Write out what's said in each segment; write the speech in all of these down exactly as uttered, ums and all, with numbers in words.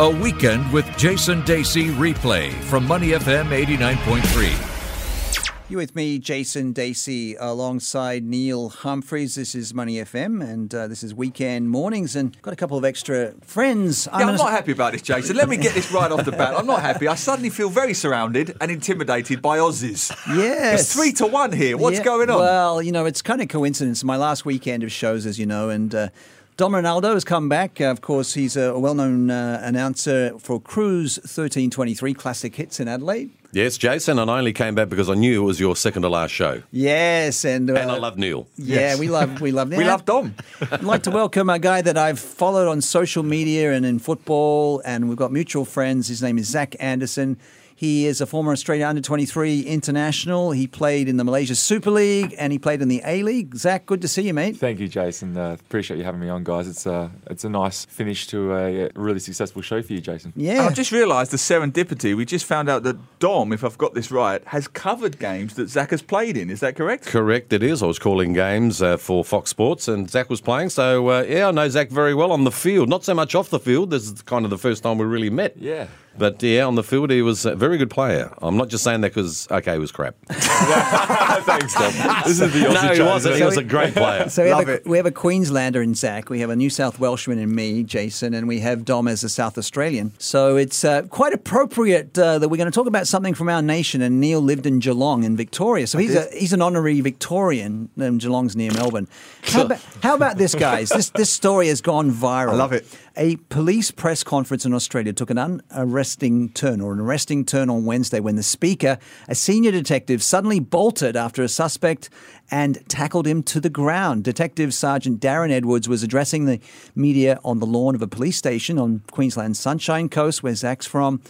A Weekend with Jason Dacey replay from Money F M eighty-nine point three. You with me, Jason Dacey, alongside Neil Humphreys. This is Money F M, and uh, this is Weekend Mornings, and got a couple of extra friends. I'm, yeah, I'm not happy about this, Jason. Let me get this right off the bat. I'm not happy. I suddenly feel very surrounded and intimidated by Aussies. Yes. It's three to one here. What's yeah. going on? Well, you know, it's kind of coincidence. My last weekend of shows, as you know, and... Uh, Dom Rinaldo has come back. Of course, he's a well-known uh, announcer for Cruise thirteen twenty-three Classic Hits in Adelaide. Yes, Jason, and I only came back because I knew it was your second to last show. Yes, and uh, and I love Neil. Yeah, yes. we love we love Neil. We love Dom. I'd like to welcome a guy that I've followed on social media and in football, and we've got mutual friends. His name is Zach Anderson. He is a former Australian under twenty-three international. He played in the Malaysia Super League and he played in the A-League. Zach, good to see you, mate. Thank you, Jason. Uh, appreciate you having me on, guys. It's a, it's a nice finish to a really successful show for you, Jason. Yeah. I just realised the serendipity. We just found out that Dom, if I've got this right, has covered games that Zach has played in. Is that correct? Correct, it is. I was calling games uh, for Fox Sports and Zach was playing. So, uh, yeah, I know Zach very well on the field. Not so much off the field. This is kind of the first time we really met. Yeah. But, yeah, on the field, he was a very good player. I'm not just saying that because, okay, he was crap. Thanks, Dom. This is the Aussie No, he wasn't. He was a great player. So we Love have a, it. We have a Queenslander in Zach. We have a New South Welshman in me, Jason, and we have Dom as a South Australian. So it's uh, quite appropriate uh, that we're going to talk about something from our nation, and Neil lived in Geelong in Victoria. So he's a, he's an honorary Victorian, and Geelong's near Melbourne. How about, how about this, guys? This, this story has gone viral. I love it. A police press conference in Australia took an unarresting turn or an arresting turn on Wednesday when the speaker, a senior detective, suddenly bolted after a suspect and tackled him to the ground. Detective Sergeant Darren Edwards was addressing the media on the lawn of a police station on Queensland's Sunshine Coast, where Zach's from,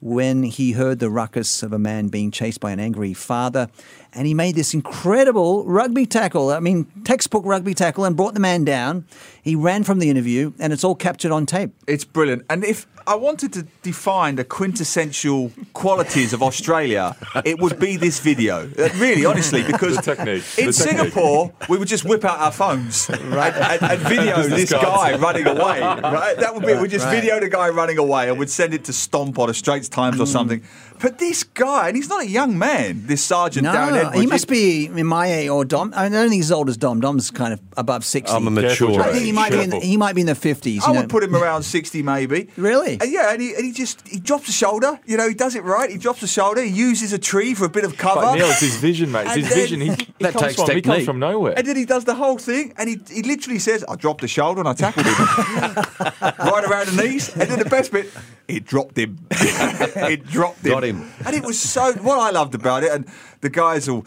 when he heard the ruckus of a man being chased by an angry father. And he made this incredible rugby tackle, I mean, textbook rugby tackle, and brought the man down. He ran from the interview, and it's all captured on tape. It's brilliant. And if I wanted to define the quintessential qualities of Australia, it would be this video. Really, honestly, because the technique, in the Singapore, technique. we would just whip out our phones right, and, and video this, this guy running away. Right? That would be, we'd just right. video the guy running away, and we'd send it to Stomp on a Straits Times or something. But this guy, and he's not a young man, this Sergeant no, Darren Edwards. He must be in my age or Dom. I don't think he's as old as Dom. Dom's kind of above sixty. I'm a mature. I think he might, be in, he might be in the fifties. I know. would put him around sixty maybe. Really? And yeah, and he, and he just he drops a shoulder. You know, he does it right. He drops a shoulder. He uses a tree for a bit of cover. But Neil, it's his vision, mate. It's and his then, vision. He, he, that comes takes from, technique. He comes from nowhere. And then he does the whole thing, and he, he literally says, I dropped a shoulder and I tackled him. Right around the knees. And then the best bit, it dropped him. It dropped him. Got him. And it was so, what I loved about it, and the guys will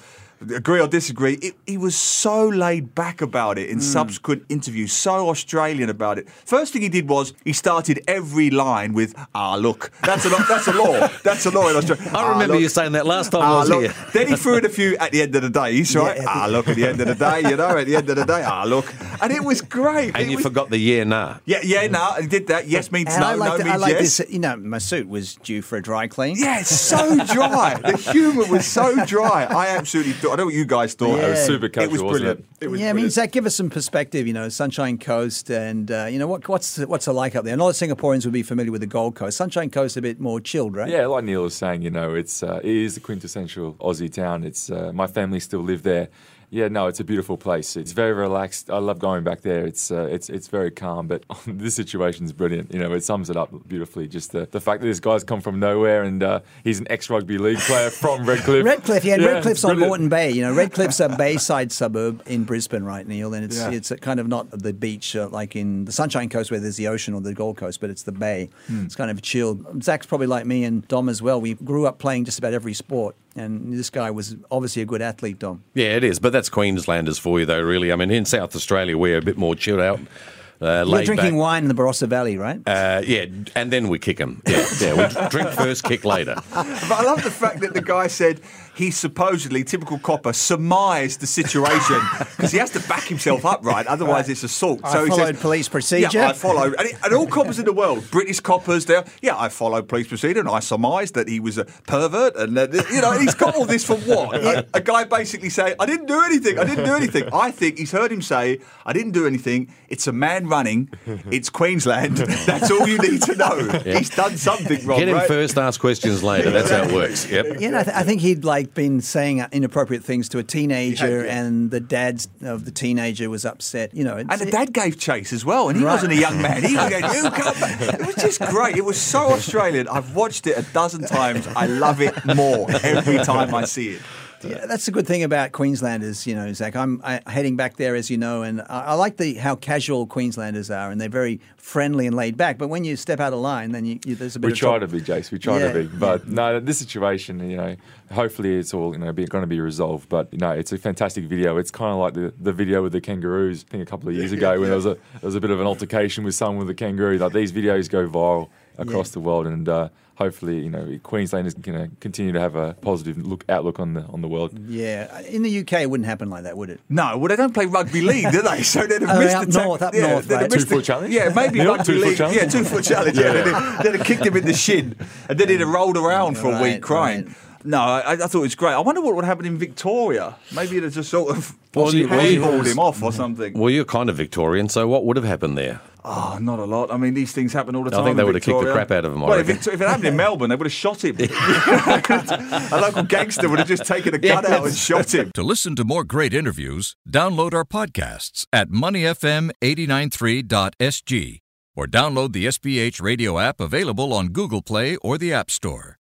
agree or disagree, it, he was so laid back about it in mm. subsequent interviews, so Australian about it. First thing he did was he started every line with, ah, look. That's a, that's a law. That's a law in Australia. I ah, remember look. you saying that last time ah, I was look. here. Then he threw in a few at the end of the day, right? Yeah, ah, look, at the end of the day, you know, at the end of the day, ah, look. And it was great. And it you was... forgot the yeah, nah. Yeah, yeah, nah. He did that. Yes means and no, I like no the, means I like yes. This, you know, my suit was due for a dry clean. Yeah, it's so dry. The humour was so dry. I absolutely I don't know what you guys thought. Yeah. It was super casual, it was brilliant. Wasn't it? It was yeah, brilliant. I mean, Zach, give us some perspective, you know, Sunshine Coast and, uh, you know, what, what's what's it like up there? A lot of Singaporeans would be familiar with the Gold Coast. Sunshine Coast a bit more chilled, right? Yeah, like Neil was saying, you know, it's, uh, it is a quintessential Aussie town. It's uh, my family still live there. Yeah, no, it's a beautiful place. It's very relaxed. I love going back there. It's uh, it's it's very calm, but this situation's brilliant. You know, it sums it up beautifully. Just the, the fact that this guy's come from nowhere and uh, he's an ex-rugby league player from Redcliffe. Redcliffe, yeah, and yeah, Redcliffe's on Moreton Bay. You know, Redcliffe's a bayside suburb in Brisbane, right, Neil? And it's yeah. it's kind of not the beach uh, like in the Sunshine Coast where there's the ocean or the Gold Coast, but it's the bay. Mm. It's kind of chilled. Zach's probably like me and Dom as well. We grew up playing just about every sport. And this guy was obviously a good athlete, Dom. Yeah, it is. But that's Queenslanders for you, though, really. I mean, in South Australia, we're a bit more chilled out. Uh, We're drinking back. wine in the Barossa Valley, right? Uh, yeah, and then we kick them. Yeah, yeah, we drink first, kick later. But I love the fact that the guy said he supposedly, typical copper, surmised the situation because he has to back himself up, right? Otherwise, right. it's assault. I so followed he says, police procedure. Yeah, I followed. And, and all coppers in the world, British coppers, they're, yeah, I followed police procedure and I surmised that he was a pervert. And, uh, you know, he's got all this for what? He, a guy basically saying, I didn't do anything. I didn't do anything. I think he's heard him say, I didn't do anything. It's a man running. It's Queensland. That's all you need to know. Yeah. He's done something wrong. Get him right? first, ask questions later. That's how it works. Yep. You know, I, th- I think he'd like been saying inappropriate things to a teenager, yeah, yeah. and the dad of the teenager was upset. You know, and the it, dad gave chase as well, and he right. wasn't a young man. He was going, "You come back." It was just great. It was so Australian. I've watched it a dozen times. I love it more every time I see it. Yeah, that's the good thing about Queenslanders, you know, Zach. I'm I, heading back there, as you know, and I, I like the how casual Queenslanders are, and they're very friendly and laid back. But when you step out of line, then you, you, there's a bit. We of try trouble. to be, Jace. We try yeah. to be, but no, this situation, you know, hopefully it's all you know going to be resolved. But you know, it's a fantastic video. It's kind of like the, the video with the kangaroos. I think a couple of years ago, yeah, yeah. when there was a there was a bit of an altercation with someone with a kangaroo. Like these videos go viral across yeah. the world, and. Uh, Hopefully, you know, Queensland is going to continue to have a positive look outlook on the on the world. Yeah, in the U K, it wouldn't happen like that, would it? No, well, they don't play rugby league, do they? So they'd have oh, missed up the ta- north, up yeah, north, right? Two foot the, challenge. Yeah, maybe yeah, rugby league. Challenge? Yeah, two foot challenge. yeah, yeah. They'd have kicked him in the shin, and then he'd have rolled around for right, a week crying. Right. No, I, I thought it was great. I wonder what would happen in Victoria. Maybe it'd just sort of well, handballed him off or something. Well, you're kind of Victorian, so what would have happened there? Oh, not a lot. I mean, these things happen all the time. I think they would have kicked the crap out of him. Well, if it, if it happened in Melbourne, they would have shot him. A local gangster would have just taken a gun yes. out and shot him. To listen to more great interviews, download our podcasts at money f m eight nine three dot s g or download the S P H Radio app available on Google Play or the App Store.